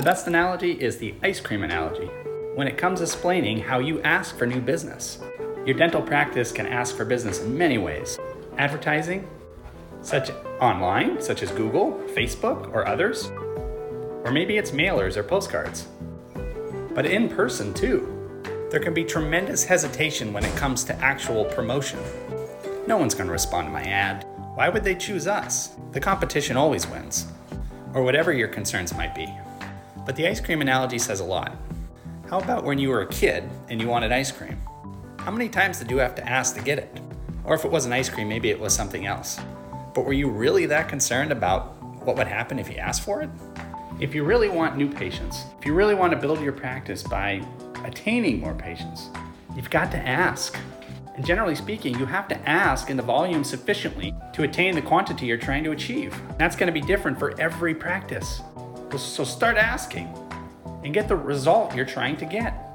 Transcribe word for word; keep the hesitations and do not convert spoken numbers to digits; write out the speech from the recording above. The best analogy is the ice cream analogy. When it comes to explaining how you ask for new business, your dental practice can ask for business in many ways. Advertising, such online, such as Google, Facebook, or others. Or maybe it's mailers or postcards. But in person too. There can be tremendous hesitation when it comes to actual promotion. No one's going to respond to my ad. Why would they choose us? The competition always wins. Or whatever your concerns might be. But the ice cream analogy says a lot. How about when you were a kid and you wanted ice cream? How many times did you have to ask to get it? Or if it wasn't ice cream, maybe it was something else. But were you really that concerned about what would happen if you asked for it? If you really want new patients, if you really want to build your practice by attaining more patients, you've got to ask. And generally speaking, you have to ask in the volume sufficiently to attain the quantity you're trying to achieve. That's going to be different for every practice. So start asking and get the result you're trying to get.